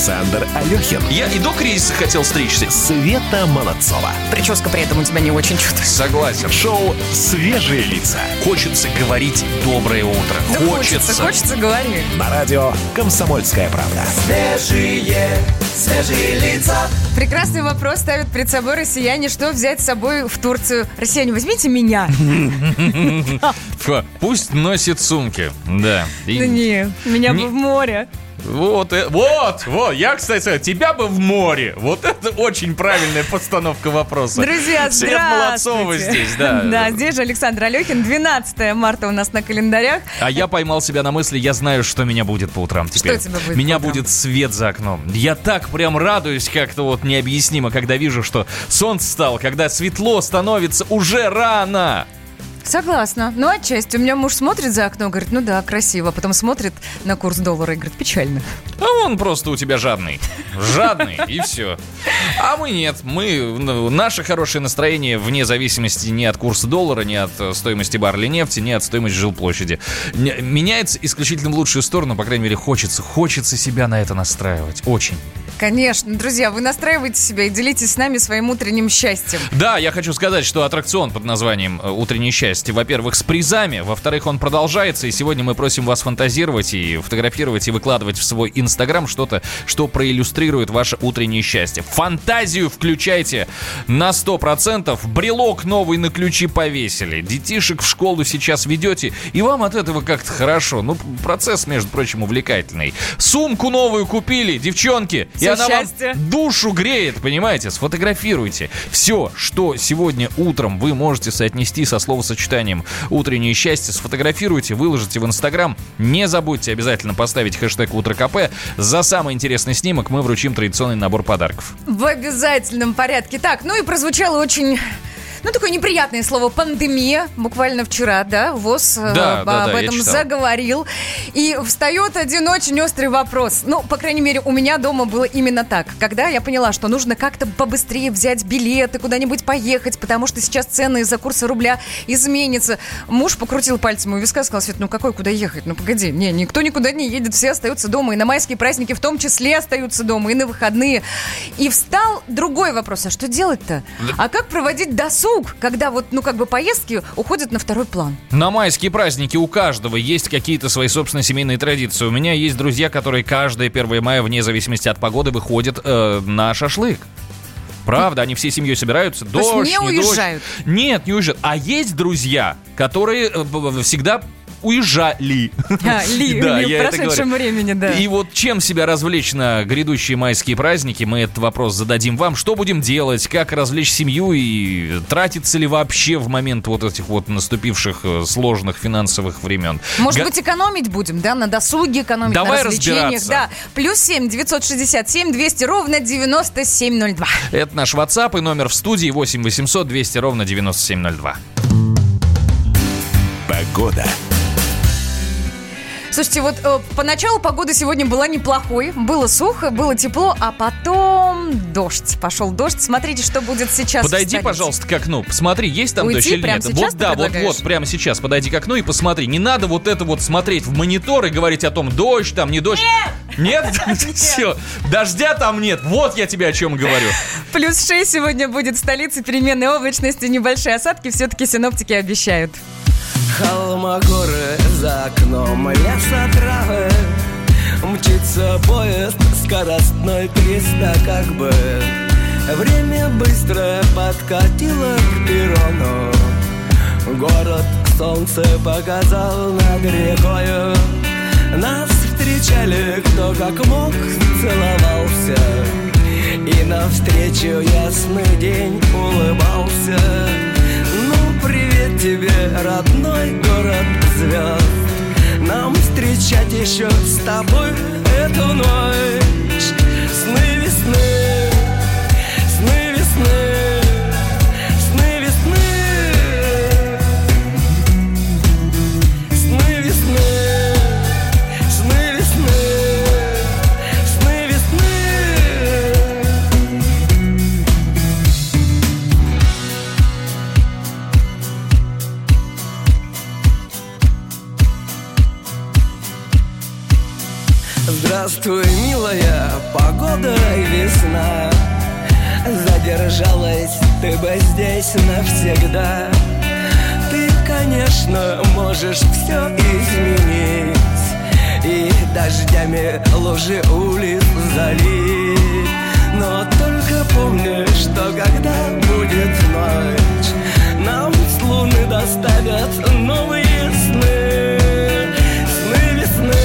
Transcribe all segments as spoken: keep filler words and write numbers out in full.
Александр Алехин. Я и до кризиса хотел стричься. Света Молодцова. Прическа при этом у тебя не очень чудо. Согласен. Шоу «Свежие лица». Хочется говорить «Доброе утро». Да хочется. Хочется, хочется говорить. На радио «Комсомольская правда». Свежие, свежие лица. Прекрасный вопрос ставят перед собой россияне. Что взять с собой в Турцию? Россияне, возьмите меня. Пусть носит сумки. Да. Да не, меня бы в море. Вот, вот, вот. Я, кстати, тебя бы в море. Вот это очень правильная постановка вопроса. Друзья, здравствуйте. Свет Молодцова здесь, да. Да, здесь же Александр Алехин. двенадцатое марта у нас на календарях. А я поймал себя на мысли, я знаю, что меня будет по утрам теперь. Что тебя будет Меня по утрам? Будет свет за окном. Я так прям радуюсь как-то вот необъяснимо, когда вижу, что солнце встало, когда светло становится уже рано. Согласна. Ну, отчасти. У меня муж смотрит за окно, говорит, ну да, красиво. Потом смотрит на курс доллара и говорит, печально. А он просто у тебя жадный. Жадный, и все. А мы нет. Мы, наше хорошее настроение вне зависимости ни от курса доллара, ни от стоимости барреля нефти, ни от стоимости жилплощади. Меняется исключительно в лучшую сторону, по крайней мере, хочется. Хочется себя на это настраивать. Очень. Конечно. Друзья, вы настраиваете себя и делитесь с нами своим утренним счастьем. Да, я хочу сказать, что аттракцион под названием «Утреннее счастье», во-первых, с призами, во-вторых, он продолжается, и сегодня мы просим вас фантазировать и фотографировать и выкладывать в свой Инстаграм что-то, что проиллюстрирует ваше утреннее счастье. Фантазию включайте на сто процентов, брелок новый на ключи повесили, детишек в школу сейчас ведете, и вам от этого как-то хорошо. Ну, процесс, между прочим, увлекательный. Сумку новую купили, девчонки, все и она счастье. Вам душу греет, понимаете? Сфотографируйте. Все, что сегодня утром вы можете соотнести со словосочетанием читанием «Утреннее счастье», сфотографируйте, выложите в Инстаграм. Не забудьте обязательно поставить хэштег «Утро КП». За самый интересный снимок мы вручим традиционный набор подарков. В обязательном порядке. Так, ну и прозвучало очень... Ну, такое неприятное слово «пандемия». Буквально вчера, да, ВОЗ да, об, да, об да, этом заговорил. И встает один очень острый вопрос. Ну, по крайней мере, у меня дома было именно так. Когда я поняла, что нужно как-то побыстрее взять билеты, куда-нибудь поехать, потому что сейчас цены из-за курса рубля изменятся. Муж покрутил пальцем у виска, сказал, Свет, ну какой, куда ехать? Ну, погоди, не, никто никуда не едет, все остаются дома. И на майские праздники в том числе остаются дома, и на выходные. И встал другой вопрос, а что делать-то? А как проводить досуг? Когда вот, ну как бы поездки уходят на второй план. На майские праздники у каждого есть какие-то свои собственные семейные традиции. У меня есть друзья, которые каждое первое мая, вне зависимости от погоды, выходят э, на шашлык. Правда, они всей семьей собираются. То дождь, есть не, не уезжают? Дождь. Нет, не уезжают. А есть друзья, которые всегда... Уезжали. А, ли, да, ли, в прошедшем времени, да. И вот чем себя развлечь на грядущие майские праздники, мы этот вопрос зададим вам. Что будем делать, как развлечь семью и тратиться ли вообще в момент вот этих вот наступивших сложных финансовых времен? Может Га- быть, экономить будем, да, на досуге экономить, давай на развлечениях. Да. Плюс семь девятьсот шестьдесят семь двести ровно девяносто семь ноль два. Это наш WhatsApp и номер в студии восемь восемьсот двести ровно девяносто семь ноль два. Погода. Слушайте, вот э, поначалу погода сегодня была неплохой. Было сухо, было тепло, а потом дождь. Пошел дождь. Смотрите, что будет сейчас. Подойди, встать. Пожалуйста, к окну. Посмотри, есть там уйти дождь или нет. Вот, да, вот, вот, прямо сейчас. Подойди к окну и посмотри. Не надо вот это вот смотреть в монитор и говорить о том, дождь там, не дождь. Нет! Нет? Все. Дождя там нет. Вот я тебе о чем говорю. Плюс шесть сегодня будет в столице. Переменной облачности, небольшие осадки. Все-таки синоптики обещают. Холма, горы, за окном леса, травы. Мчится поезд, скоростной триста, как бы. Время быстро подкатило к перрону. Город солнце показал над рекою. Нас встречали, кто как мог, целовался. И навстречу ясный день улыбался. Привет тебе, родной город звезд. Нам встречать еще с тобой эту ночь. Сны весны, сны весны, сны весны. Сны весны, сны весны, сны весны. Здравствуй, милая, погода и весна. Задержалась ты бы здесь навсегда. Ты, конечно, можешь все изменить и дождями лужи улиц залить. Но только помни, что когда будет ночь, нам с луны доставят новые сны. Сны весны,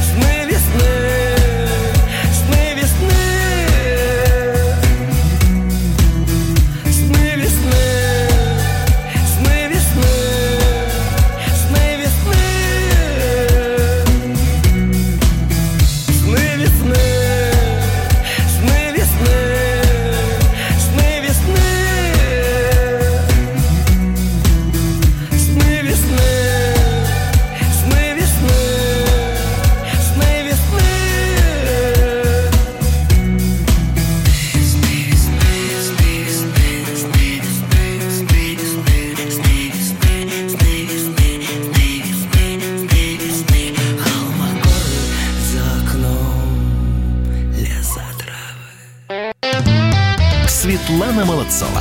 сны весны, сны весны. Сны весны, сны весны, сны весны. Сны весны, сны весны, сны весны. Сны весны. Светлана Молодцова,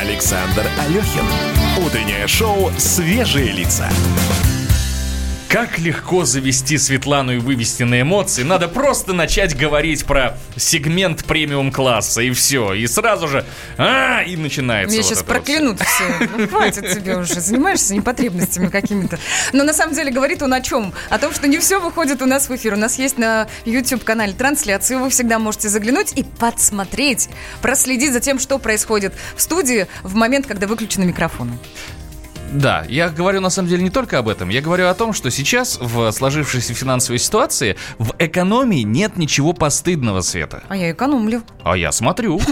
Александр Алехин. Утреннее шоу «Свежие лица». Как легко завести Светлану и вывести на эмоции. Надо просто начать говорить про сегмент премиум-класса, и все. И сразу же, а и начинается. Меня вот сейчас проклянут вот все. Ну, хватит тебе уже. Занимаешься непотребностями какими-то. Но на самом деле говорит он о чем? О том, что не все выходит у нас в эфир. У нас есть на YouTube-канале трансляции. Вы всегда можете заглянуть и подсмотреть, проследить за тем, что происходит в студии в момент, когда выключены микрофоны. Да, я говорю на самом деле не только об этом. Я говорю о том, что сейчас в сложившейся финансовой ситуации в экономии нет ничего постыдного, Света. А я экономлю. А я смотрю.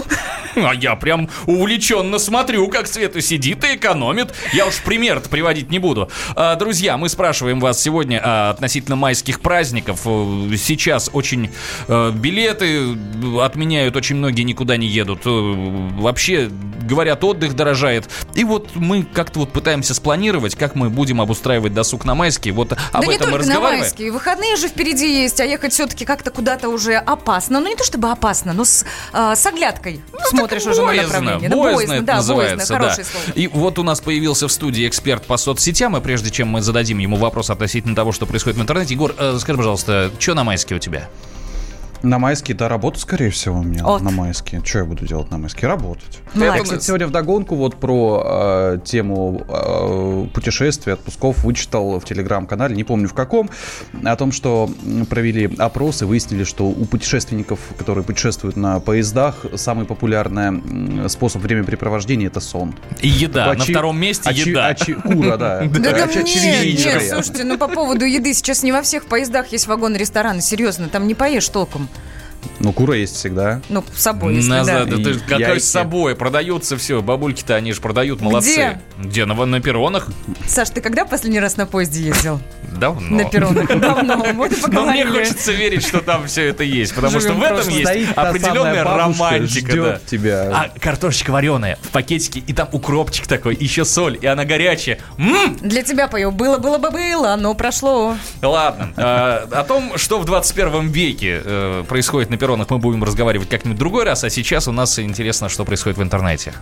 А я прям увлеченно смотрю, как Света сидит и экономит. Я уж пример-то приводить не буду. Друзья, мы спрашиваем вас сегодня относительно майских праздников. Сейчас очень билеты отменяют, очень многие никуда не едут. Вообще, говорят, отдых дорожает. И вот мы как-то вот пытаемся спланировать, как мы будем обустраивать досуг на майские. Вот об да этом мы разговариваем. Да не только на майские. Выходные же впереди есть, а ехать все-таки как-то куда-то уже опасно. Ну, не то чтобы опасно, но с, э, с оглядкой ну, смотришь уже боязно, на направление. Боязно, боязно это да, называется. Боязно, да. Слово. И вот у нас появился в студии эксперт по соцсетям, и прежде чем мы зададим ему вопрос относительно того, что происходит в интернете, Егор, э, скажи, пожалуйста, что на майские у тебя? На майские, да, работа, скорее всего, у меня От. на майские. Что я буду делать на майские? Работать. Молодец. Я, кстати, сегодня вдогонку вот про э, тему э, путешествий, отпусков вычитал в телеграм-канале, не помню в каком, о том, что провели опрос и выяснили, что у путешественников, которые путешествуют на поездах, самый популярный способ времяпрепровождения – это сон. И еда. Очи... На втором месте очи... еда. Очи... Кура, да. Да нет, слушайте, ну по поводу еды сейчас не во всех поездах есть вагоны-рестораны, серьезно, там не поешь толком. Ну, кура есть всегда. Ну, с собой, если Назад, да. Ты, как с собой, продаются все. Бабульки-то, они же продают, молодцы. Где? Где? На, на перронах. Саш, ты когда последний раз на поезде ездил? Давно. На перронах. Давно. Но мне хочется верить, что там все это есть. Потому что в этом есть определенная романтика. А картошечка вареная в пакетике, и там укропчик такой, еще соль, и она горячая. Для тебя пою. Было, было бы, было, но прошло. Ладно. О том, что в двадцать первом веке происходит на перронах, мы будем разговаривать как-нибудь в другой раз, а сейчас у нас интересно, что происходит в интернете.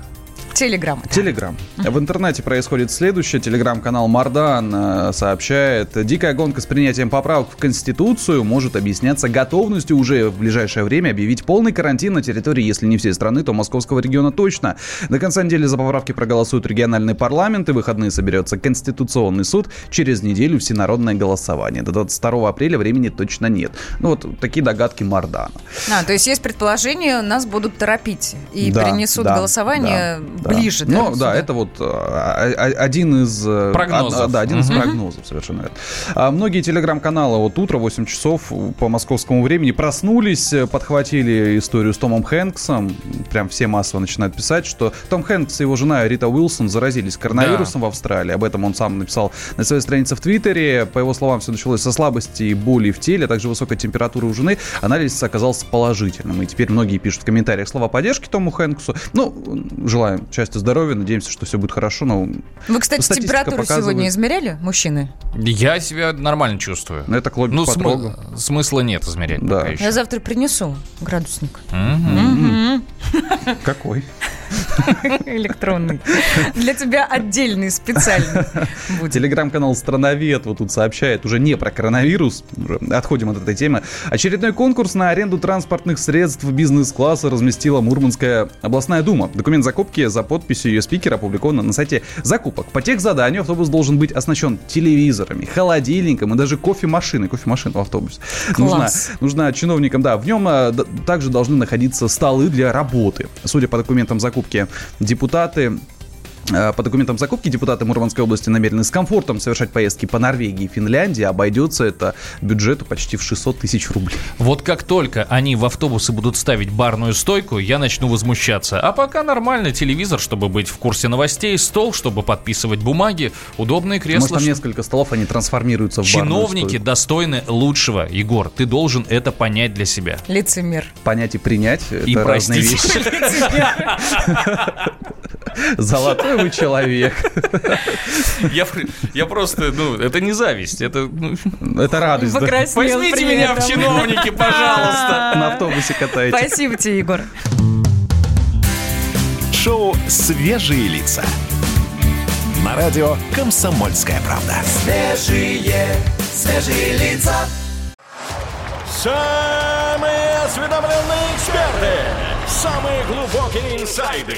Телеграм. Телеграм. В интернете происходит следующее. Телеграм-канал Мардан сообщает: дикая гонка с принятием поправок в Конституцию может объясняться готовностью уже в ближайшее время объявить полный карантин на территории, если не всей страны, то московского региона точно. До конца недели за поправки проголосуют региональные парламенты, в выходные соберется Конституционный суд, через неделю всенародное голосование. До двадцать второго апреля времени точно нет. Ну вот такие догадки Мардана. А, то есть есть предположение, нас будут торопить и да, перенесут да, голосование... Да. Ближе, да. Ну, да, сюда. Это вот один из прогнозов. А, да, один mm-hmm. из прогнозов, совершенно верно. А многие телеграм-каналы вот утро, восемь часов по московскому времени, проснулись, подхватили историю с Томом Хэнксом. Прям все массово начинают писать, что Том Хэнкс и его жена Рита Уилсон заразились коронавирусом да. в Австралии. Об этом он сам написал на своей странице в Твиттере. По его словам, все началось со слабости и боли в теле, а также высокой температуры у жены. Анализ оказался положительным. И теперь многие пишут в комментариях слова поддержки Тому Хэнксу. Ну, желаем счастья, здоровья. Надеемся, что все будет хорошо. Но вы, кстати, температуру показывает... сегодня измеряли, мужчины? Я себя нормально чувствую. Но это клопик ну, потрогал. См... Смысла нет измерять. Да. Пока еще. Я завтра принесу градусник. Какой? Электронный. Для тебя отдельный, специальный. Телеграм-канал «Страновед» вот тут сообщает уже не про коронавирус. Отходим от этой темы. Очередной конкурс на аренду транспортных средств бизнес-класса разместила Мурманская областная дума. Документ закупки за подписью ее спикера опубликован на сайте закупок. По техзаданию автобус должен быть оснащен телевизорами, холодильником и даже кофемашиной. Кофемашина в автобусе. Нужна, нужна чиновникам, да. В нем а, д- также должны находиться столы для работы. Судя по документам закупки, депутаты по документам закупки депутаты Мурманской области намерены с комфортом совершать поездки по Норвегии и Финляндии. Обойдется это бюджету почти в шестьсот тысяч рублей. Вот как только они в автобусы будут ставить барную стойку, я начну возмущаться. А пока нормально: телевизор, чтобы быть в курсе новостей, стол, чтобы подписывать бумаги, удобные кресла. Может, там что... несколько столов, они трансформируются в барную стойку. Чиновники достойны лучшего, Егор. Ты должен это понять для себя. Лицемер. Понять и принять. И это разные вещи. Золотой вы человек. Я, я просто, ну, это не зависть, это, ну, это радость. Покраснел, да? Возьмите привет, меня в чиновники, пожалуйста. На автобусе катайте. Спасибо тебе, Егор. Шоу «Свежие лица» на радио «Комсомольская правда». Свежие, свежие лица. Самые осведомленные эксперты. Самые глубокие инсайды.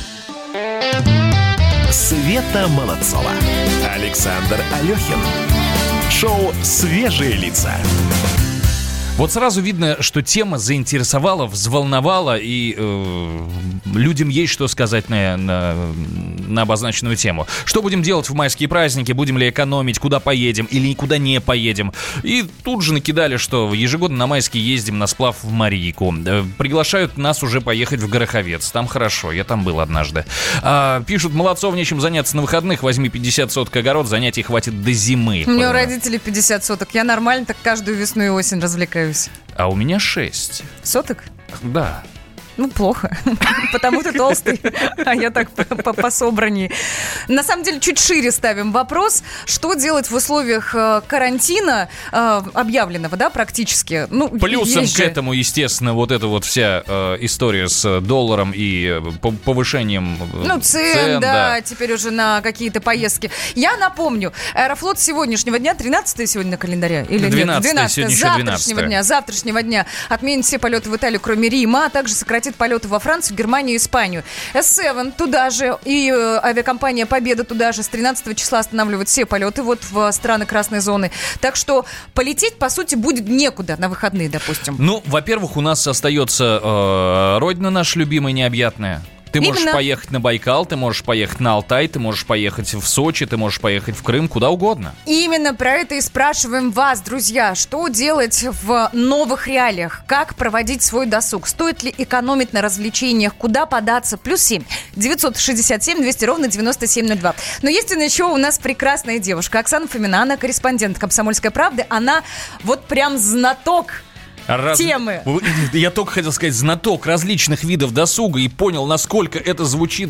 Света Молодцова, Александр Алехин. Шоу «Свежие лица». Вот сразу видно, что тема заинтересовала, взволновала, и э, людям есть что сказать на, на, на обозначенную тему. Что будем делать в майские праздники, будем ли экономить, куда поедем или никуда не поедем. И тут же накидали, что ежегодно на майские ездим на сплав в Марийку. Приглашают нас уже поехать в Гороховец. Там хорошо, я там был однажды. А, пишут, Молодцов, нечем заняться на выходных, возьми пятьдесят соток огород, занятий хватит до зимы. У меня у родителей пятьдесят соток, я нормально так каждую весну и осень развлекаюсь. А у меня шесть. Соток? Да. Ну, плохо, потому ты толстый, а я так пособраннее. На самом деле, чуть шире ставим вопрос, что делать в условиях карантина, объявленного, да, практически. Ну, плюсом к этому, естественно, вот эта вот вся история с долларом и повышением ну, цен, цен да, да, теперь уже на какие-то поездки. Я напомню, Аэрофлот сегодняшнего дня, тринадцатое сегодня на календаре, или двенадцатое, завтрашнего дня, завтрашнего дня отменит все полеты в Италию, кроме Рима, а также сократит полеты во Францию, Германию и Испанию. эс семь туда же и э, авиакомпания «Победа» туда же с тринадцатого числа останавливают все полеты вот в страны красной зоны. Так что полететь, по сути, будет некуда на выходные, допустим. Ну, во-первых, у нас остается э, родина наша любимая, необъятная. Ты можешь Именно. поехать на Байкал, ты можешь поехать на Алтай, ты можешь поехать в Сочи, ты можешь поехать в Крым, куда угодно. Именно про это и спрашиваем вас, друзья. Что делать в новых реалиях? Как проводить свой досуг? Стоит ли экономить на развлечениях? Куда податься? Плюс семь. девятьсот шестьдесят семь двести ровно девяносто семь ноль два. Но есть еще у нас прекрасная девушка. Оксана Фомина, она корреспондент «Комсомольской правды». Она вот прям знаток. Раз... темы. Я только хотел сказать, знаток различных видов досуга, и понял, насколько это звучит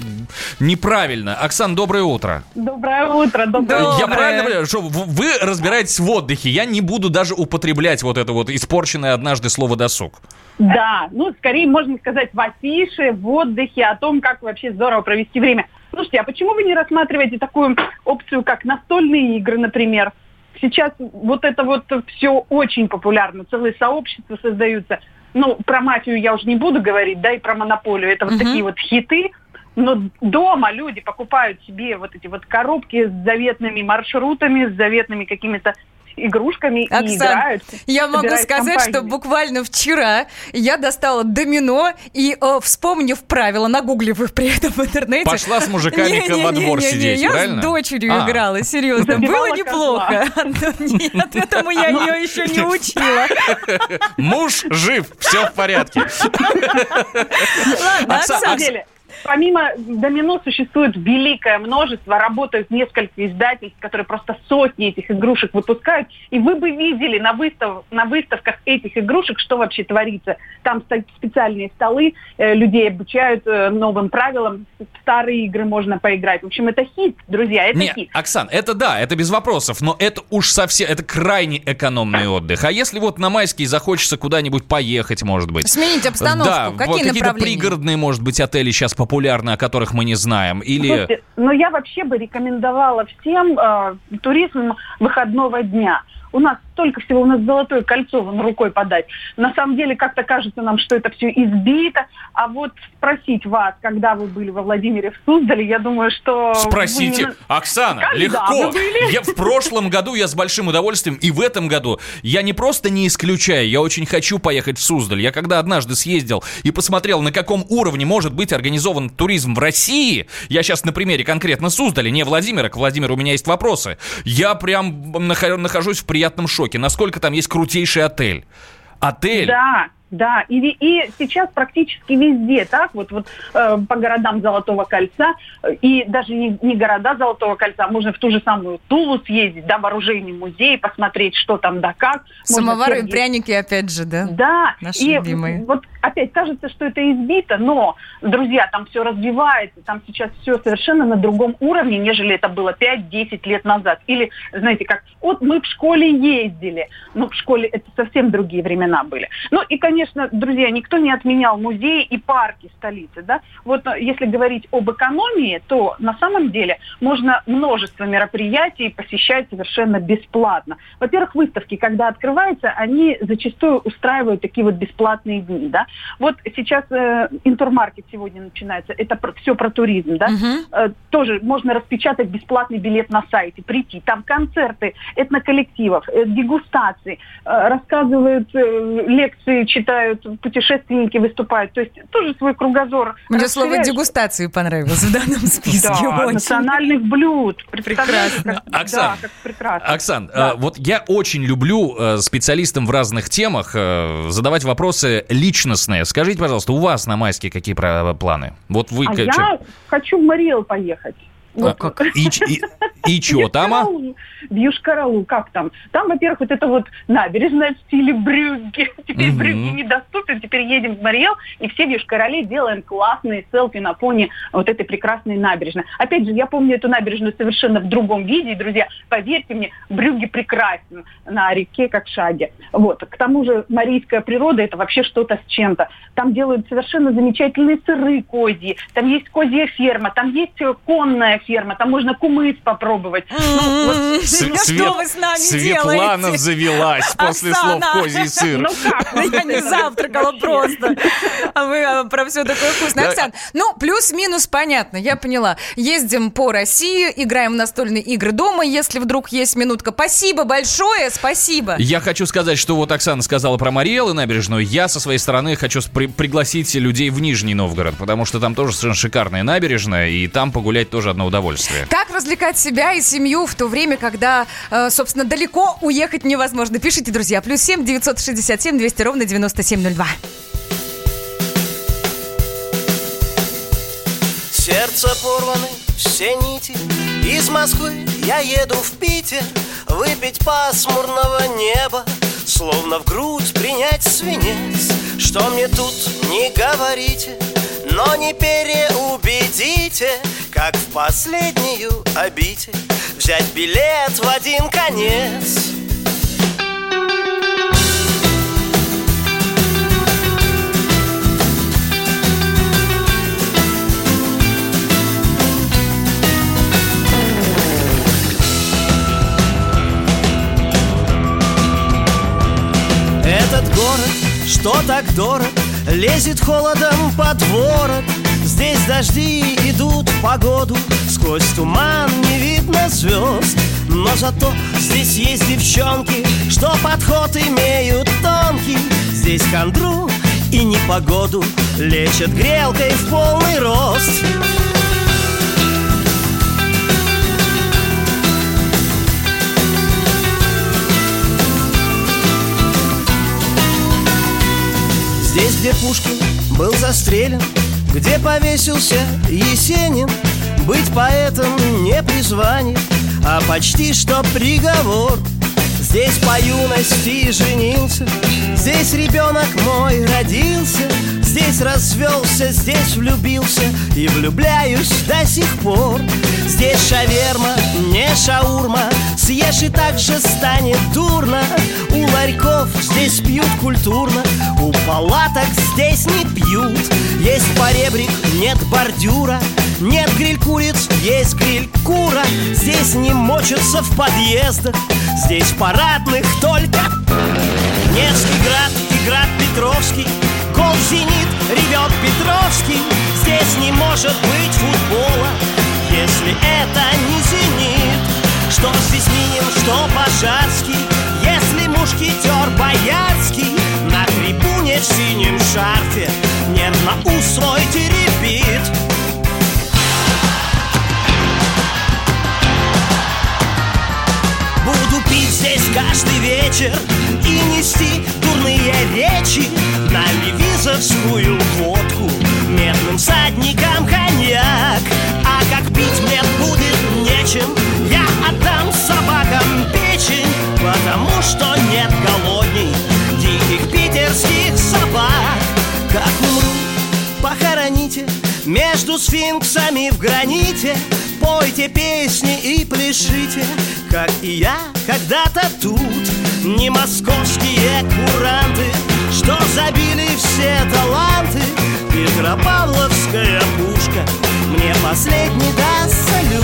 неправильно. Оксан, доброе утро. Доброе утро. Доброе утро. Я правильно понимаю, что вы разбираетесь в отдыхе? Я не буду даже употреблять вот это вот испорченное однажды слово «досуг». Да, ну, скорее можно сказать в афише, в отдыхе, о том, как вообще здорово провести время. Слушайте, а почему вы не рассматриваете такую опцию, как настольные игры, например? Сейчас вот это вот все очень популярно, целые сообщества создаются. Ну, про мафию я уже не буду говорить, да, и про монополию. Это вот uh-huh. такие вот хиты. Но дома люди покупают себе вот эти вот коробки с заветными маршрутами, с заветными какими-то игрушками Оксан, и играют. Я могу сказать, компанию. Что буквально вчера я достала домино и, э, вспомнив правила, нагуглив их при этом в интернете... Пошла с мужиками не, не, во двор не, не, сидеть, не, я правильно? Я с дочерью а. играла, серьезно. Забивала было неплохо. Нет, этому я ее еще не учила. Муж жив, все в порядке. Ладно, Оксана. Помимо домино существует великое множество, работают несколько издательств, которые просто сотни этих игрушек выпускают. И вы бы видели на, выстав... на выставках этих игрушек, что вообще творится. Там стоят специальные столы, э, людей обучают э, новым правилам, старые игры можно поиграть. В общем, это хит, друзья, это Нет, хит. Оксан, это да, это без вопросов, но это уж совсем, это крайне экономный отдых. А если вот на майские захочется куда-нибудь поехать, может быть? Сменить обстановку, да, какие вот, направления? Какие-то пригородные, может быть, отели сейчас попадают. Популярны, о которых мы не знаем, или... Слушайте, но я вообще бы рекомендовала всем э, туризм выходного дня. У нас столько всего, у нас Золотое кольцо вон рукой подать. На самом деле, как-то кажется нам, что это все избито. А вот спросить вас, когда вы были во Владимире в Суздале, я думаю, что... Спросите. Вы... Оксана, когда легко. Я, в прошлом году я с большим удовольствием, и в этом году я не просто не исключаю, я очень хочу поехать в Суздаль. Я когда однажды съездил и посмотрел, на каком уровне может быть организован туризм в России, я сейчас на примере конкретно Суздаля, не Владимира, к Владимиру у меня есть вопросы, я прям нахожусь в приятном шоке. Насколько там есть крутейший отель? Отель? Да, да. И, и сейчас практически везде, так вот, вот э, по городам Золотого кольца, и даже не, не города Золотого кольца, можно в ту же самую Тулу съездить, да, в оружейный музей, посмотреть, что там да как. Самовары и пряники, опять же, да? Да. Наши и любимые. Вот опять кажется, что это избито, но, друзья, там все развивается, там сейчас все совершенно на другом уровне, нежели это было пять-десять лет назад. Или, знаете, как, вот мы в школе ездили, но в школе это совсем другие времена были. Ну и, конечно, друзья, никто не отменял музеи и парки столицы, да. Вот если говорить об экономии, то на самом деле можно множество мероприятий посещать совершенно бесплатно. Во-первых, выставки, когда открываются, они зачастую устраивают такие вот бесплатные дни, да. Вот сейчас э, интурмаркет сегодня начинается, это про, все про туризм, да, uh-huh. э, тоже можно распечатать бесплатный билет на сайте, прийти, там концерты этноколлективов, э, дегустации, э, рассказывают, э, лекции читают, путешественники выступают, то есть тоже свой кругозор. Мне слово дегустации понравилось в данном списке. Да, национальных блюд. Прекрасно. Оксан, Оксан, вот я очень люблю специалистам в разных темах задавать вопросы лично. Скажите, пожалуйста, у вас на майске какие планы? Вот вы. А как... я хочу в Марий Эл поехать. Вот. А, как? И, и, и что там? А? В Йошкар-Олу, как там? Там, во-первых, вот это вот набережная в стиле Брюгге. Теперь угу. Брюгге недоступен, теперь едем в Марий Эл, и все в Йошкар-Оле делаем классные селфи на фоне вот этой прекрасной набережной. Опять же, я помню эту набережную совершенно в другом виде, и, друзья, поверьте мне, Брюгге прекрасен на реке как шаге. Вот. К тому же марийская природа – это вообще что-то с чем-то. Там делают совершенно замечательные сыры козьи, там есть козья ферма, там есть конная ферма, там можно кумыс попробовать. Ну, вот, Свет... Что вы с нами Светлана делаете? Завелась после Оксана. Слов козий сыр. Ну как? Ну, я не завтракала просто. А вы про все такое вкусное. Оксан, ну, плюс-минус понятно, я поняла. Ездим по России, играем в настольные игры дома, если вдруг есть минутка. Спасибо большое, спасибо. Я хочу сказать, что вот Оксана сказала про Марий Эл и набережную. Я со своей стороны хочу при- пригласить людей в Нижний Новгород, потому что там тоже совершенно шикарная набережная, и там погулять тоже одно удовольствие. Как развлекать себя и семью в то время, когда, э, собственно, далеко уехать невозможно? Пишите, друзья, плюс семь девятьсот шестьдесят семь двести ровно девяносто семь ноль два. Сердце порваны, все нити. Из Москвы я еду в Питер выпить пасмурного неба, словно в грудь принять свинец. Что мне тут не говорите, но не переубедите, как в последнюю обитель взять билет в один конец. Этот город, что так дорог, лезет холодом под ворот. Здесь дожди идут в погоду, сквозь туман не видно звезд. Но зато здесь есть девчонки, что подход имеют тонкий. Здесь хандру и непогоду лечат грелкой в полный рост. Здесь, где Пушкин был застрелен, где повесился Есенин, быть поэтом не призвание, а почти что приговор. Здесь по юности женился, здесь ребенок мой родился, здесь развелся, здесь влюбился и влюбляюсь до сих пор. Здесь шаверма, не шаурма, съешь и так же станет дурно. У ларьков здесь пьют культурно, у палаток здесь не пьют. Есть поребрик, нет бордюра, нет гриль-куриц, есть гриль-кура. Здесь не мочатся в подъездах, здесь парадных только. Невский град и град Петровский, гол «Зенит» ревет Петровский. Здесь не может быть футбола, если это не «Зенит». Что здесь Минин, что Пожарский, если мушкетер Боярский. На трибуне в синем шарфе нервно ус свой теребит. Буду пить здесь каждый вечер и нести дурные речи на левизовскую водку, медным всадникам коньяк. А как пить мне будет нечем, я отдам собакам печень, потому что нет голодней диких питерских собак. Как умру, похороните между сфинксами в граните. Пойте песни и пляшите, как и я когда-то тут. Не московские куранты, что забили все таланты. Петропавловская пушка, мне последний даст салют.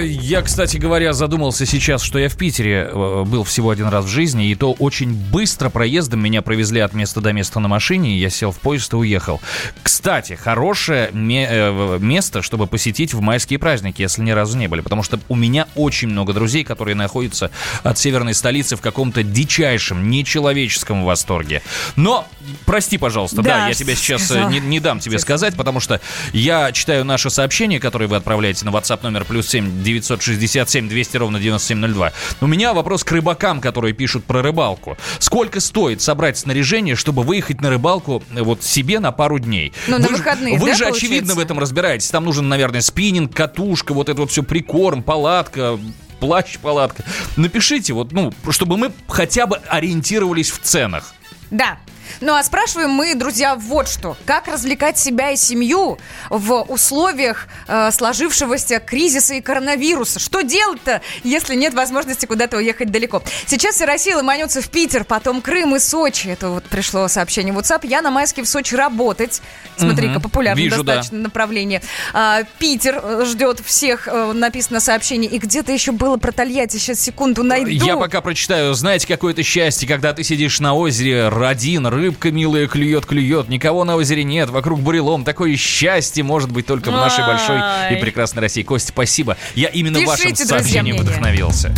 Я, кстати говоря, задумался сейчас, что я в Питере был всего один раз в жизни, и то очень быстро проездом меня провезли от места до места на машине, я сел в поезд и уехал. Кстати, хорошее место, чтобы посетить в майские праздники, если ни разу не были, потому что у меня очень много друзей, которые находятся от северной столицы в каком-то дичайшем, нечеловеческом восторге. Но, прости, пожалуйста, да, да я тебя сейчас не, не дам тебе сказать, потому что я читаю наши сообщения, которые вы отправляете на WhatsApp номер плюс семь девятьсот шестьдесят семь двести ровно девяносто семь ноль два. У меня вопрос к рыбакам, которые пишут про рыбалку. Сколько стоит собрать снаряжение, чтобы выехать на рыбалку вот себе на пару дней? Ну, вы на выходные, ж, да, Вы же, получается? Очевидно, в этом разбираетесь. Там нужен, наверное, спиннинг, катушка, вот это вот все, прикорм, палатка, плащ-палатка. Напишите, вот, ну, чтобы мы хотя бы ориентировались в ценах. Да. Ну, а спрашиваем мы, друзья, вот что. Как развлекать себя и семью в условиях э, сложившегося кризиса и коронавируса? Что делать-то, если нет возможности куда-то уехать далеко? Сейчас вся Россия ломанется в Питер, потом Крым и Сочи. Это вот пришло сообщение в WhatsApp. Я на майске в Сочи работать. Смотри-ка, популярное Вижу, достаточно да. направление. А, Питер ждет всех, э, написано сообщение. И где-то еще было про Тольятти. Сейчас секунду найду. Я пока прочитаю. Знаете, какое-то счастье, когда ты сидишь на озере Родин, рыбка милая клюет-клюет, никого на озере нет, вокруг бурелом. Такое счастье может быть только в нашей большой и прекрасной России. Костя, спасибо. Я именно вашим сообщением вдохновился.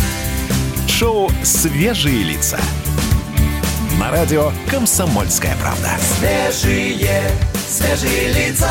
Шоу «Свежие лица» на радио «Комсомольская правда». Свежие, свежие лица.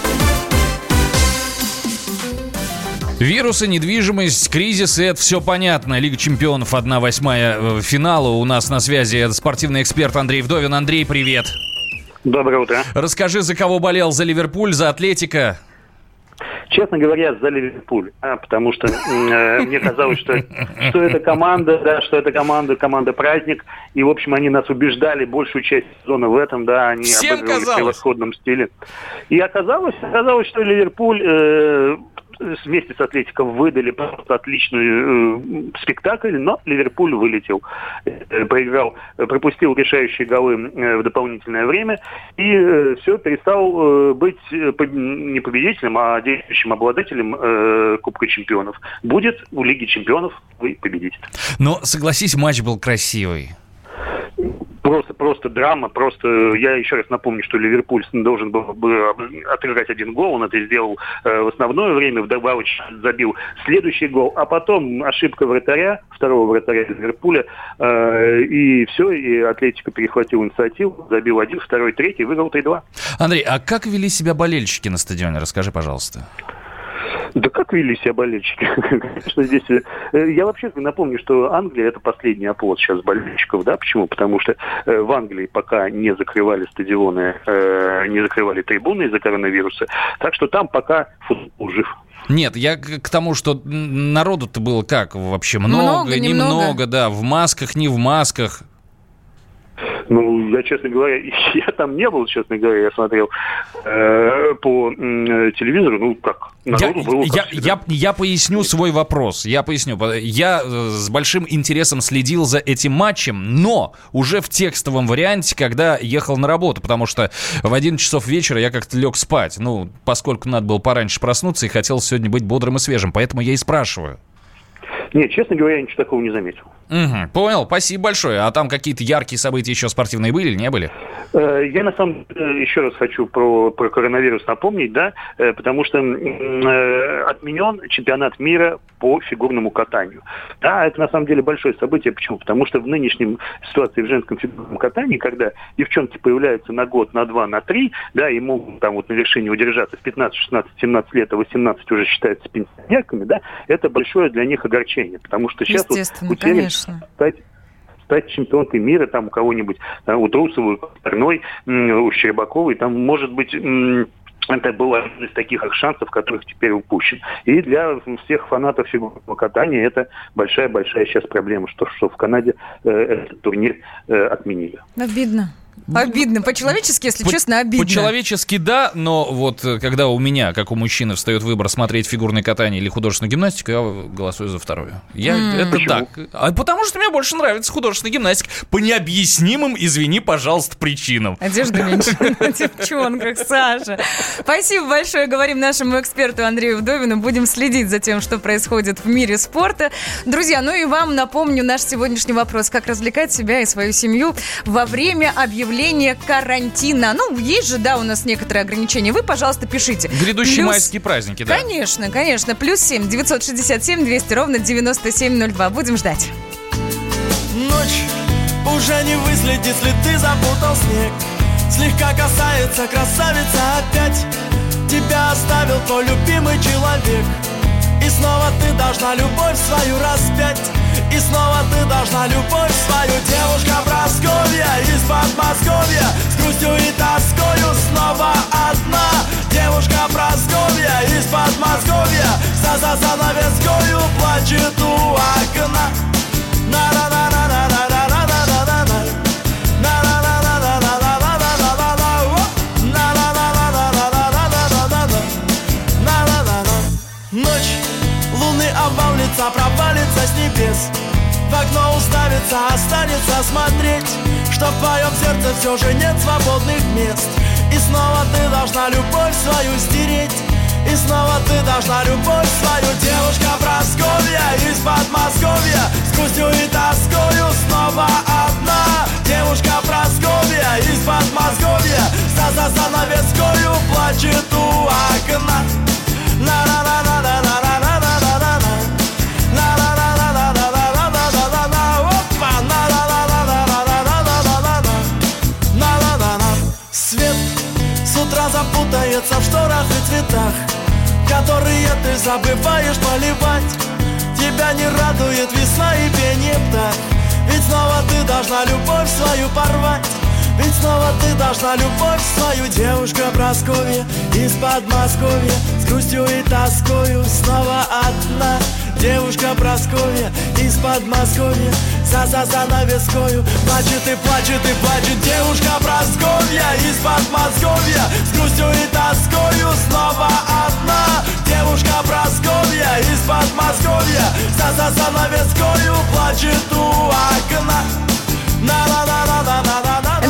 Вирусы, недвижимость, кризис, и это все понятно. Лига чемпионов, одна восьмая финала. У нас на связи спортивный эксперт Андрей Вдовин. Андрей, привет. Доброе утро. Расскажи, за кого болел? За Ливерпуль, за Атлетико? Честно говоря, за Ливерпуль, а, потому что э, мне казалось, что, что это команда, да, что это команда, команда праздник, и в общем они нас убеждали большую часть сезона в этом, да, они обыгрывали в превосходном стиле. И оказалось, оказалось, что Ливерпуль э, вместе с «Атлетико» выдали просто отличный э, спектакль, но Ливерпуль вылетел. Э, проиграл, э, пропустил решающие голы э, в дополнительное время, и э, все, перестал э, быть э, не победителем, а действующим обладателем э, Кубка чемпионов. Будет у Лиги чемпионов и победитель. Но, согласись, матч был красивый. Просто, просто драма, просто, я еще раз напомню, что Ливерпуль должен был бы отыграть один гол, он это сделал э, в основное время, в добавочное забил следующий гол, а потом ошибка вратаря, второго вратаря Ливерпуля, э, и все, и Атлетико перехватил инициативу, забил один, второй, третий, выиграл три-два. Андрей, а как вели себя болельщики на стадионе, расскажи, пожалуйста. Да как вели себя болельщики? Конечно, здесь... Я вообще напомню, что Англия – это последний оплот сейчас болельщиков, да? Почему? Потому что в Англии пока не закрывали стадионы, не закрывали трибуны из-за коронавируса, так что там пока футбол жив. Нет, я к тому, что народу-то было как вообще? Много, много немного, немного, да, в масках, не в масках. Ну, я, честно говоря, я там не был, честно говоря, я смотрел э, по э, телевизору, ну, как, народу я, было... Я, я, я поясню свой вопрос, я поясню. Я с большим интересом следил за этим матчем, но уже в текстовом варианте, когда ехал на работу, потому что в одиннадцать часов вечера я как-то лег спать, ну, поскольку надо было пораньше проснуться и хотел сегодня быть бодрым и свежим, поэтому я и спрашиваю. Нет, честно говоря, я ничего такого не заметил. Угу, понял, спасибо большое. А там какие-то яркие события еще спортивные были или не были? Я, на самом деле, еще раз хочу про, про коронавирус напомнить, да, потому что отменен чемпионат мира по фигурному катанию. Да, это на самом деле большое событие. Почему? Потому что в нынешней ситуации в женском фигурном катании, когда девчонки появляются на год, на два, на три, да, и могут там вот на вершине удержаться с пятнадцать, шестнадцать, семнадцать лет, а восемнадцать уже считаются пенсионерками, да, это большое для них огорчение. Потому что сейчас вот утеряно стать, стать чемпионкой мира там у кого-нибудь, там, у Трусовой, у Щербаковой, там может быть... Это был один из таких шансов, которых теперь упущен. И для всех фанатов фигурного катания это большая-большая сейчас проблема, что, что в Канаде э, этот турнир э, отменили. Обидно. Обидно. По-человечески, если по- честно, обидно. По-человечески, да, но вот когда у меня, как у мужчины, встает выбор смотреть фигурное катание или художественную гимнастику, я голосую за вторую. Я, mm. Это почему? Так. А потому что мне больше нравится художественная гимнастика. По необъяснимым, извини, пожалуйста, причинам. Одежда меньше на девчонках, Саша. Спасибо большое. Говорим нашему эксперту Андрею Вдовину. Будем следить за тем, что происходит в мире спорта. Друзья, ну и вам напомню наш сегодняшний вопрос. Как развлекать себя и свою семью во время объявления карантина. Ну, есть же, да, у нас некоторые ограничения. Вы, пожалуйста, пишите. Грядущие плюс... майские праздники, да? Конечно, конечно. Плюс семь девятьсот шестьдесят семь двести ровно девяносто семь ноль два. Будем ждать. Ночь уже не выследит, если ты запутал снег. Слегка касается красавица опять. Тебя оставил твой любимый человек. И снова ты должна любовь свою распять. И снова ты должна любовь свою. Девушка Прасковья из Подмосковья с грустью и тоскою снова одна. Девушка Прасковья из Подмосковья за за занавескою плачет у окна. Ночь луны обвалится, провалится с небес. В окно уставится, останется смотреть, что в твоем сердце все же нет свободных мест. И снова ты должна любовь свою стереть. И снова ты должна любовь свою. Девушка Прасковья из Подмосковья с грустью и тоскою снова одна. Девушка Прасковья из Подмосковья за занавескою плачет у окна. На-на-на-на-на-на-на. Свет с утра запутается в шторах и цветах, которые ты забываешь поливать. Тебя не радует весна и пение птах. Ведь снова ты должна любовь свою порвать. Ведь снова ты должна любовь свою. Девушка Прасковья из Подмосковья с грустью и тоскою снова одна. Девушка Прасковья из Подмосковья за-за-за навескою плачет и плачет и плачет. Девушка Прасковья из Подмосковья с грустью и тоскою снова одна. Девушка Прасковья Она за занавескою плачет у окна.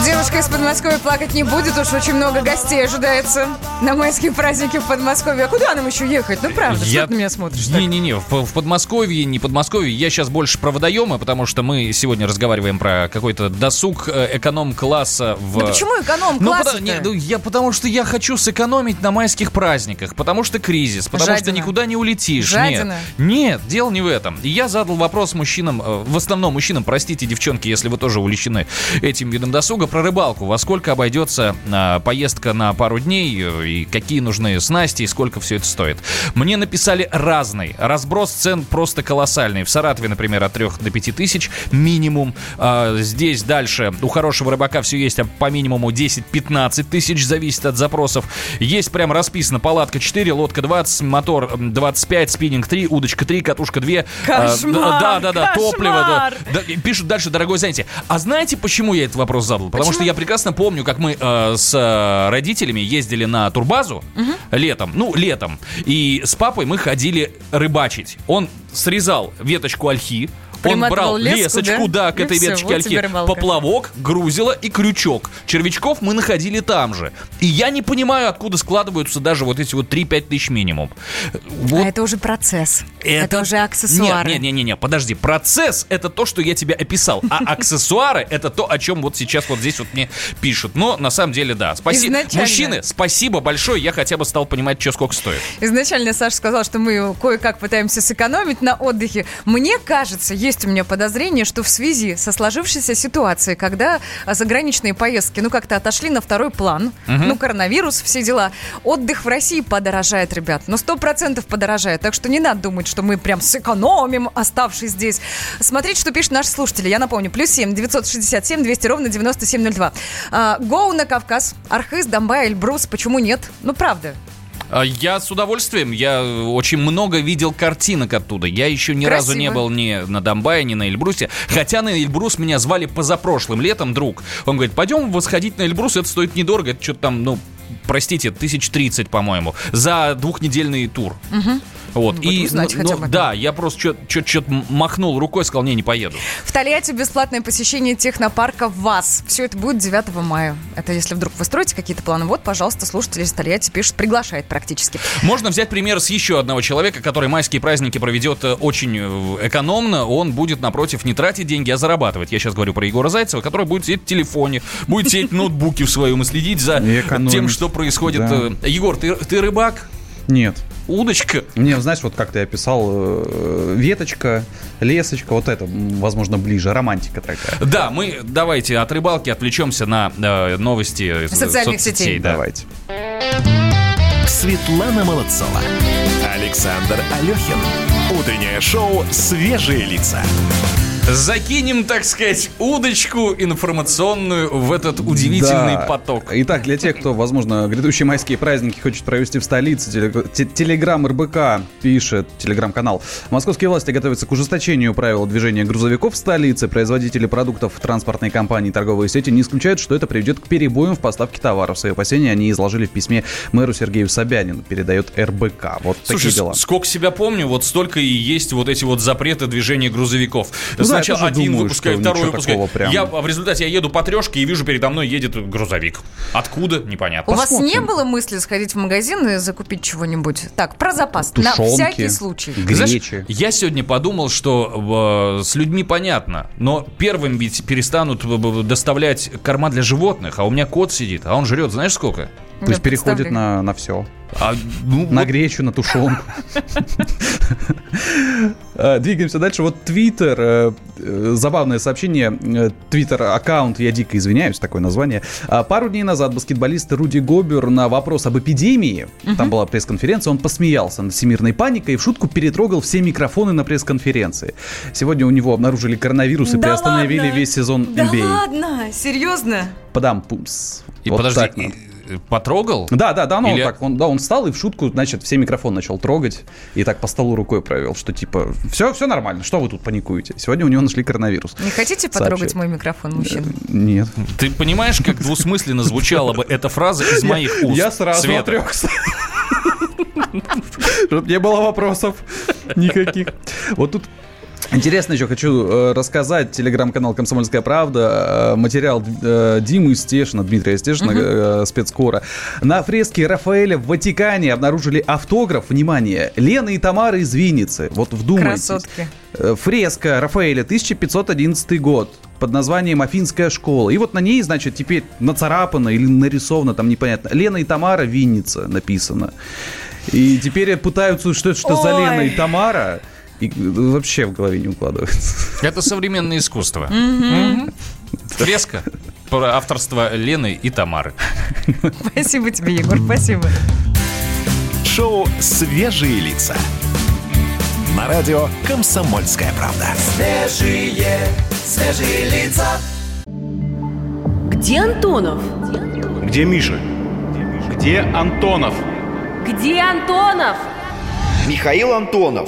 Девушка из Подмосковья плакать не будет, уж очень много гостей ожидается на майские праздники в Подмосковье. А куда нам еще ехать? Ну правда, я... что ты на меня смотришь? Не-не-не, в, в Подмосковье, не Подмосковье, я сейчас больше про водоемы, потому что мы сегодня разговариваем про какой-то досуг эконом-класса в... Да почему эконом-класса-то? Ну, потому, не, я, потому что я хочу сэкономить на майских праздниках, потому что кризис, потому Жадина. Что никуда не улетишь. Жадина. Нет, нет, дело не в этом. Я задал вопрос мужчинам, в основном мужчинам, простите, девчонки, если вы тоже увлечены этим видом досуга, про рыбалку. Во сколько обойдется а, поездка на пару дней, и какие нужны снасти, и сколько все это стоит. Мне написали разный. Разброс цен просто колоссальный. В Саратове, например, от трех до пяти тысяч минимум. А, здесь дальше у хорошего рыбака все есть, а по минимуму десять-пятнадцать тысяч, зависит от запросов. Есть прям расписано: палатка четыре, лодка двадцать, мотор двадцать пять, спиннинг три, удочка три, катушка два. Кошмар! А, да, да, да, кошмар! Топливо. Да, да, пишут дальше, дорогой занятие. А знаете, почему я этот вопрос задал? Потому Почему? Что я прекрасно помню, как мы э, с родителями ездили на турбазу угу. летом, ну, летом, и с папой мы ходили рыбачить. Он срезал веточку ольхи, он брал леску, лесочку, да, да к и этой все, веточке вот ольхи, поплавок, грузило и крючок. Червячков мы находили там же. И я не понимаю, откуда складываются даже вот эти вот три-пять тысяч минимум. Вот. А это уже процесс. Это, это уже аксессуары. Нет, нет, нет, нет, подожди. Процесс — это то, что я тебе описал. А аксессуары — это то, о чем вот сейчас вот здесь вот мне пишут. Но на самом деле, да. Спасибо. Мужчины, спасибо большое. Я хотя бы стал понимать, что сколько стоит. Изначально Саша сказал, что мы кое-как пытаемся сэкономить на отдыхе. Мне кажется, если есть у меня подозрение, что в связи со сложившейся ситуацией, когда заграничные поездки, ну, как-то отошли на второй план, угу. ну, коронавирус, все дела, отдых в России подорожает, ребят, но сто процентов подорожает, так что не надо думать, что мы прям сэкономим, оставшись здесь. Смотрите, что пишут наши слушатели, я напомню, плюс семь девятьсот шестьдесят семь двести ровно девяносто семь ноль два. А, гоу на Кавказ, Архыз, Домбай, Эльбрус, почему нет? Ну, правда. Я с удовольствием, я очень много видел картинок оттуда. Я еще ни Красиво. разу не был ни на Домбае, ни на Эльбрусе. Хотя на Эльбрус меня звали позапрошлым летом друг. Он говорит, пойдем восходить на Эльбрус, это стоит недорого, это что-то там, ну, простите, тысяч тридцать, по-моему, за двухнедельный тур. Угу. Вот. Вот и, узнать, ну, ну, да, я просто что-то махнул рукой, сказал, не, не поеду. В Тольятти бесплатное посещение технопарка ВАЗ. Все это будет девятого мая. Это если вдруг вы строите какие-то планы. Вот, пожалуйста, слушатели из Тольятти пишут, приглашает практически. Можно взять пример с еще одного человека, который майские праздники проведет очень экономно. Он будет, напротив, не тратить деньги, а зарабатывать. Я сейчас говорю про Егора Зайцева, который будет сидеть в телефоне, будет сидеть в ноутбуке в своем и следить за тем, что происходит. Да. Егор, ты, ты рыбак? Нет. Удочка? Не, знаешь, вот как ты описал, веточка, лесочка, вот это, возможно, ближе, романтика такая. Да, мы давайте от рыбалки отвлечемся на э, новости социальных соцсетей. сетей. Да. Давайте. Светлана Молодцова, Александр Алехин. Утреннее шоу «Свежие лица». Закинем, так сказать, удочку информационную в этот удивительный да. поток. Итак, для тех, кто, возможно, грядущие майские праздники хочет провести в столице, телеграм РБК пишет, телеграм-канал. Московские власти готовятся к ужесточению правил движения грузовиков в столице. Производители продуктов, транспортные компании и торговые сети не исключают, что это приведет к перебоям в поставке товаров. Свои опасения они изложили в письме мэру Сергею Собянину, передает эр бэ ка. Вот Слушай, такие дела. Сколько себя помню, вот столько и есть вот эти вот запреты движения грузовиков. Сначала один думаю, выпускает, второй выпускает. Прям... Я, в результате я еду по трешке и вижу, передо мной едет грузовик. Откуда? Непонятно. У Посмотрим. вас не было мысли сходить в магазин и закупить чего-нибудь? Так, про запас. Тушенки, на всякий случай. Гречи. Знаешь, я сегодня подумал, что э, с людьми понятно, но первым ведь перестанут э, доставлять корма для животных. А у меня кот сидит, а он жрет знаешь сколько? То есть переходит на, на все. А, ну, на вот... гречу, на тушенку. Двигаемся дальше. Вот Твиттер. Забавное сообщение. Твиттер-аккаунт, я дико извиняюсь, такое название. Пару дней назад баскетболист Руди Гобер на вопрос об эпидемии, там была пресс-конференция, он посмеялся над всемирной паникой и в шутку перетрогал все микрофоны на пресс-конференции. Сегодня у него обнаружили коронавирус и приостановили весь сезон эн би эй. Да ладно? Серьезно? Подам-пумс. И подожди... Потрогал? Да, да, да, ну, Или... так, он, да, он встал и в шутку, значит, все микрофон начал трогать и так по столу рукой провел, что типа, все, все нормально, что вы тут паникуете? Сегодня у него нашли коронавирус. Не хотите потрогать Сообщает. мой микрофон, мужчина? Нет. Ты понимаешь, как двусмысленно звучала бы эта фраза из моих уст? Я сразу отрекся. Чтобы не было вопросов никаких. Вот тут Интересно еще хочу рассказать, телеграм-канал «Комсомольская правда», материал Димы Стешина, Дмитрия Стешина, uh-huh. спецкора. На фреске Рафаэля в Ватикане обнаружили автограф, внимание, Лены и Тамары из Винницы. Вот вдумайтесь. Красотки. Фреска Рафаэля, тысяча пятьсот одиннадцатый год, под названием «Афинская школа». И вот на ней, значит, теперь нацарапано или нарисовано, там непонятно, Лена и Тамара, Винница написано. И теперь пытаются, что это за Лена и Тамара. И вообще в голове не укладывается. Это современное искусство. Фреска про авторство Лены и Тамары. Спасибо тебе, Егор, спасибо. Шоу «Свежие лица» на радио «Комсомольская правда». Свежие, свежие лица. Где Антонов? Где Миша? Где Антонов? Где Антонов? Михаил Антонов.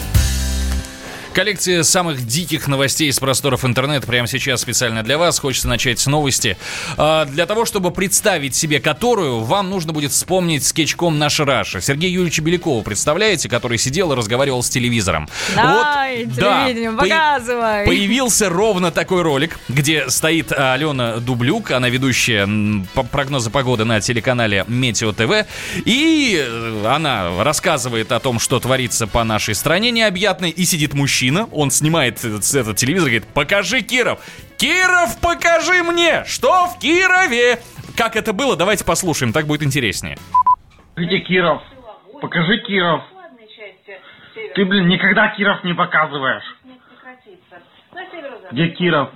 Коллекция самых диких новостей из просторов интернета прямо сейчас специально для вас. Хочется начать с новости. Для того, чтобы представить себе которую, вам нужно будет вспомнить скетчком «Наша Раша». Сергея Юрьевича Белякова, представляете, который сидел и разговаривал с телевизором. Давай, вот, телевидение, да, показывай. По- появился ровно такой ролик, где стоит Алена Дублюк, она ведущая прогноза погоды на телеканале Метео ТВ, и она рассказывает о том, что творится по нашей стране необъятной, и сидит мужчина. Он снимает этот телевизор и говорит: «Покажи, Киров! Киров, покажи мне! Что в Кирове?» Как это было, давайте послушаем, так будет интереснее. Где Киров? Покажи, Киров! Ты, блин, никогда Киров не показываешь! Где Киров?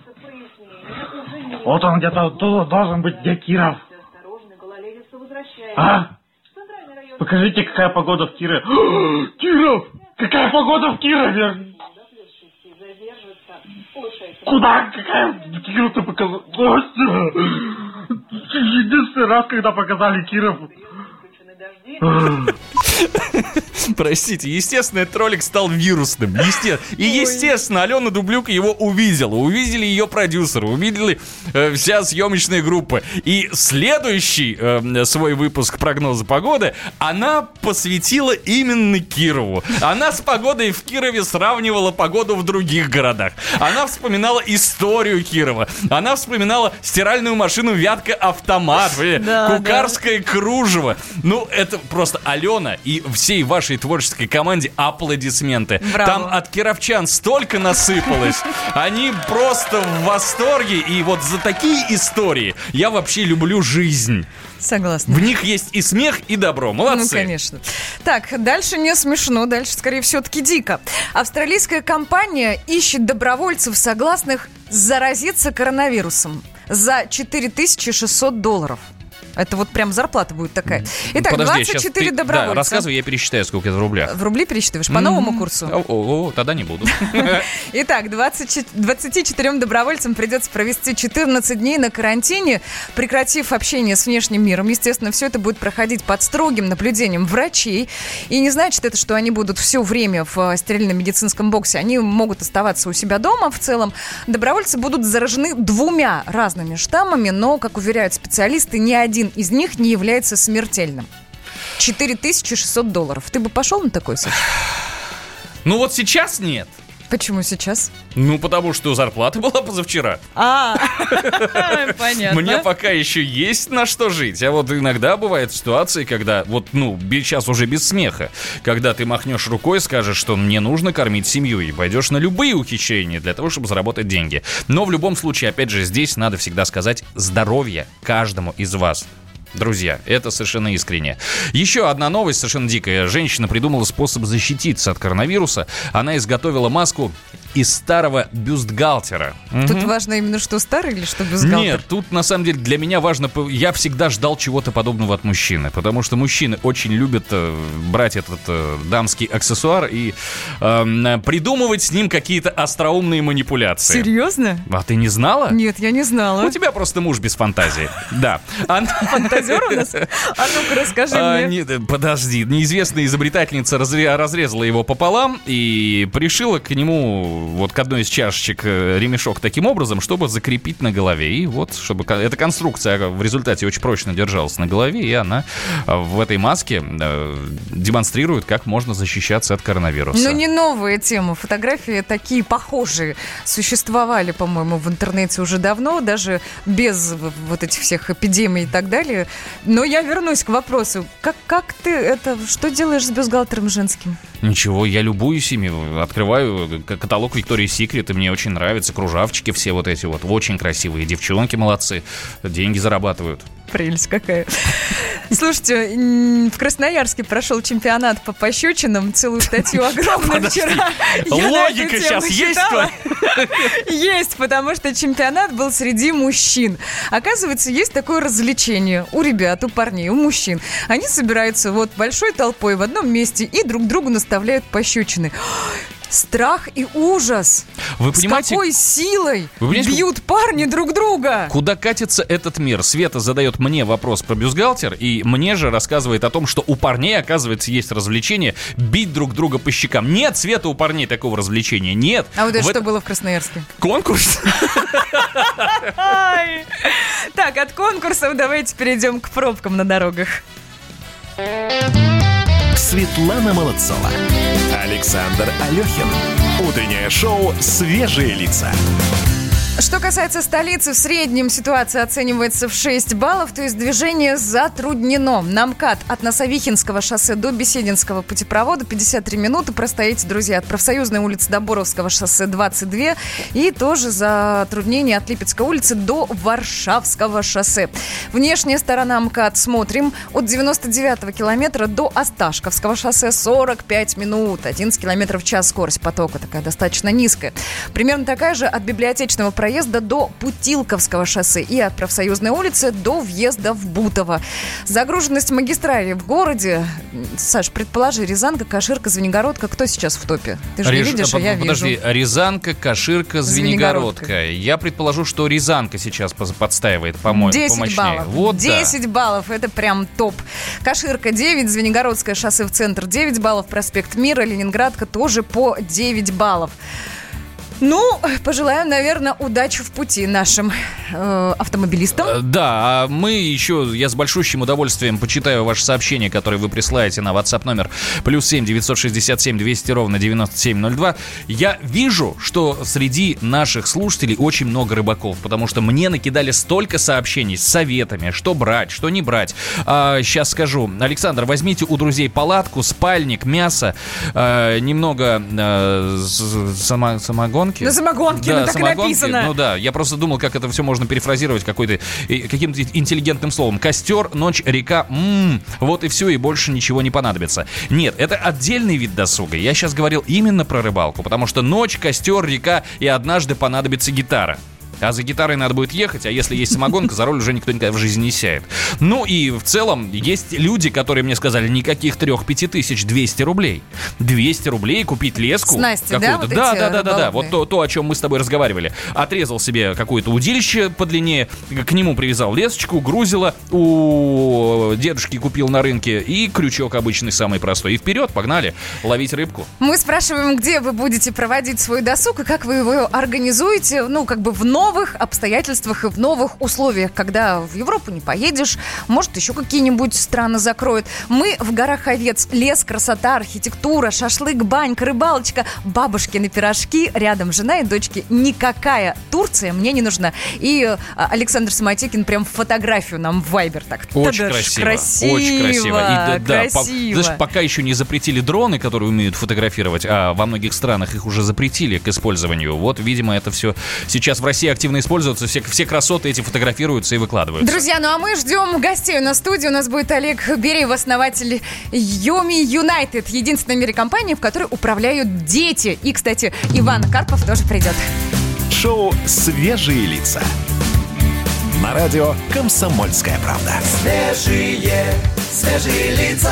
Вот он где-то тут должен быть, где Киров? А? Покажите, какая погода в Кирове! Киров! Какая погода в Кирове! Куда? Какая? Киров-то показал. Единственный раз, когда показали Киров. Простите, естественно, этот ролик стал вирусным. Есте... И, естественно, Алена Дублюк его увидела. Увидели ее продюсеры, увидели э, вся съемочная группа. И следующий э, свой выпуск прогноза погоды она посвятила именно Кирову. Она с погодой в Кирове сравнивала погоду в других городах. Она вспоминала историю Кирова. Она вспоминала стиральную машину «Вятка-автомат», да, кукарское, да, кружево. Ну, это просто Алена и всей вашей творческой команде аплодисменты. Браво. Там от кировчан столько насыпалось. Они просто в восторге. И вот за такие истории я вообще люблю жизнь. Согласна. В них есть и смех, и добро. Молодцы. Ну, конечно. Так, дальше не смешно. Дальше, скорее, все-таки дико. Австралийская компания ищет добровольцев, согласных заразиться коронавирусом за четыре тысячи шестьсот долларов. Это вот прям зарплата будет такая. Итак, подожди, двадцать четыре ты, добровольца. Да, рассказывай, я пересчитаю, сколько это в рублях. В рубли пересчитываешь? По mm-hmm. новому курсу? О, о, о, тогда не буду. Итак, двадцати четырем добровольцам придется провести четырнадцать дней на карантине, прекратив общение с внешним миром. Естественно, все это будет проходить под строгим наблюдением врачей. И не значит это, что они будут все время в стерильном медицинском боксе. Они могут оставаться у себя дома в целом. Добровольцы будут заражены двумя разными штаммами, но, как уверяют специалисты, ни один из них не является смертельным. четыре тысячи шестьсот долларов. Ты бы пошел на такой случай? Ну вот сейчас нет. Почему сейчас? Ну, потому что зарплата была позавчера. А, понятно. Мне пока еще есть на что жить. А вот иногда бывают ситуации, когда, вот, ну, сейчас уже без смеха, когда ты махнешь рукой, скажешь, что мне нужно кормить семью, и пойдешь на любые ухищрения для того, чтобы заработать деньги. Но в любом случае, опять же, здесь надо всегда сказать: здоровья каждому из вас. Друзья, это совершенно искренне. Еще одна новость совершенно дикая. Женщина придумала способ защититься от коронавируса. Она изготовила маску из старого бюстгальтера. Тут угу. важно именно, что старый или что бюстгальтер? Нет, тут на самом деле для меня важно... Я всегда ждал чего-то подобного от мужчины, потому что мужчины очень любят брать этот э, дамский аксессуар и э, придумывать с ним какие-то остроумные манипуляции. Серьезно? А ты не знала? Нет, я не знала. У тебя просто муж без фантазии. Да. Фантазия. фантазер у нас? А ну-ка, расскажи а, мне. Не, подожди, неизвестная изобретательница разрезала его пополам и пришила к нему вот к одной из чашечек ремешок таким образом, чтобы закрепить на голове. И вот, чтобы эта конструкция в результате очень прочно держалась на голове, и она в этой маске демонстрирует, как можно защищаться от коронавируса. Ну, не новая тема. Фотографии такие похожие существовали, по-моему, в интернете уже давно, даже без вот этих всех эпидемий и так далее. Но я вернусь к вопросу. Как, как ты это... Что делаешь с бюстгальтером женским? Ничего, я любуюсь ими. Открываю каталог Victoria's Secret, и мне очень нравятся кружавчики все вот эти вот. Очень красивые девчонки, молодцы. Деньги зарабатывают. Прелесть какая. Слушайте, в Красноярске прошел чемпионат по пощечинам. Целую статью огромную вчера. Логика сейчас есть? Есть, потому что чемпионат был среди мужчин. Оказывается, есть такое развлечение у ребят, у парней, у мужчин. Они собираются вот большой толпой в одном месте и друг другу наставляют пощечины. Страх и ужас. Вы понимаете, с какой силой бьют парни друг друга? Куда катится этот мир? Света задает мне вопрос про бюстгальтер, и мне же рассказывает о том, что у парней, оказывается, есть развлечение бить друг друга по щекам. Нет, Света, у парней такого развлечения нет. А вот это в что это... было в Красноярске? Конкурс? Так, от конкурсов давайте перейдем к пробкам на дорогах. Светлана Молодцова, Александр Алехин. Утреннее шоу «Свежие лица». Что касается столицы, в среднем ситуация оценивается в шесть баллов, то есть движение затруднено. На МКАД от Носовихинского шоссе до Бесединского путепровода пятьдесят три минуты простоите, друзья, от Профсоюзной улицы до Боровского шоссе двадцать два, и тоже затруднение от Липецкой улицы до Варшавского шоссе. Внешняя сторона МКАД смотрим от девяносто девятого километра до Осташковского шоссе сорок пять минут, одиннадцать километров в час скорость потока такая достаточно низкая. Примерно такая же от библиотечного проезда проезда до Путилковского шоссе и от Профсоюзной улицы до въезда в Бутово. Загруженность магистрали в городе. Саш, предположи, Рязанка, Каширка, Звенигородка. Кто сейчас в топе? Ты же Реж... не видишь, а я Подожди. вижу. Подожди, Рязанка, Каширка, Звенигородка. Звенигородка. Я предположу, что Рязанка сейчас подстаивает, по-моему, десять баллов. Вот десять да. баллов, это прям топ. Каширка девять, Звенигородское шоссе в центр девять баллов, проспект Мира, Ленинградка тоже по девять баллов. Ну, пожелаем, наверное, удачи в пути нашим э, автомобилистам. Да, а мы еще, я с большущим удовольствием почитаю ваши сообщения, которые вы присылаете на WhatsApp номер плюс семь девятьсот шестьдесят семь двести ровно девяносто семь ноль два. Я вижу, что среди наших слушателей очень много рыбаков, потому что мне накидали столько сообщений с советами, что брать, что не брать. А, сейчас скажу. Александр, возьмите у друзей палатку, спальник, мясо, а, немного а, сама, самогон. На самогонке, да, ну так самогонки, и написано. Ну да, я просто думал, как это все можно перефразировать какой-то, каким-то интеллигентным словом. Костер, ночь, река, м-м, вот и все, и больше ничего не понадобится. Нет, это отдельный вид досуга. Я сейчас говорил именно про рыбалку, потому что ночь, костер, река, и однажды понадобится гитара. А за гитарой надо будет ехать, а если есть самогонка, за руль уже никто никогда в жизни не сядет. Ну и в целом есть люди, которые мне сказали, никаких трех-пяти тысяч, двести рублей. двести рублей купить леску. Снасти, какую-то. Да? Вот да, да, да, да, да. Вот то, то, о чем мы с тобой разговаривали. Отрезал себе какое-то удилище подлиннее, к нему привязал лесочку, грузило, у дедушки купил на рынке, и крючок обычный, самый простой. И вперед, погнали, ловить рыбку. Мы спрашиваем, где вы будете проводить свой досуг, и как вы его организуете, ну, как бы в новом В новых обстоятельствах и в новых условиях, когда в Европу не поедешь, может, еще какие-нибудь страны закроют. Мы в горах овец. Лес, красота, архитектура, шашлык, банька, рыбалочка, бабушкины пирожки. Рядом жена и дочки. Никакая Турция мне не нужна. И Александр Самотекин прям фотографию нам в Вайбер так. Очень красиво. красиво. Очень красиво. И, да, красиво. Да, по, знаешь, пока еще не запретили дроны, которые умеют фотографировать, а во многих странах их уже запретили к использованию. Вот, видимо, это все сейчас в России активно используются, все, все красоты эти фотографируются и выкладываются. Друзья, ну а мы ждем гостей на студии. У нас будет Олег Берей, основатель Йоми Юнайтед, единственной в мире компании, в которой управляют дети. И, кстати, Иван Карпов тоже придет. Шоу «Свежие лица» на радио «Комсомольская правда». Свежие, свежие лица.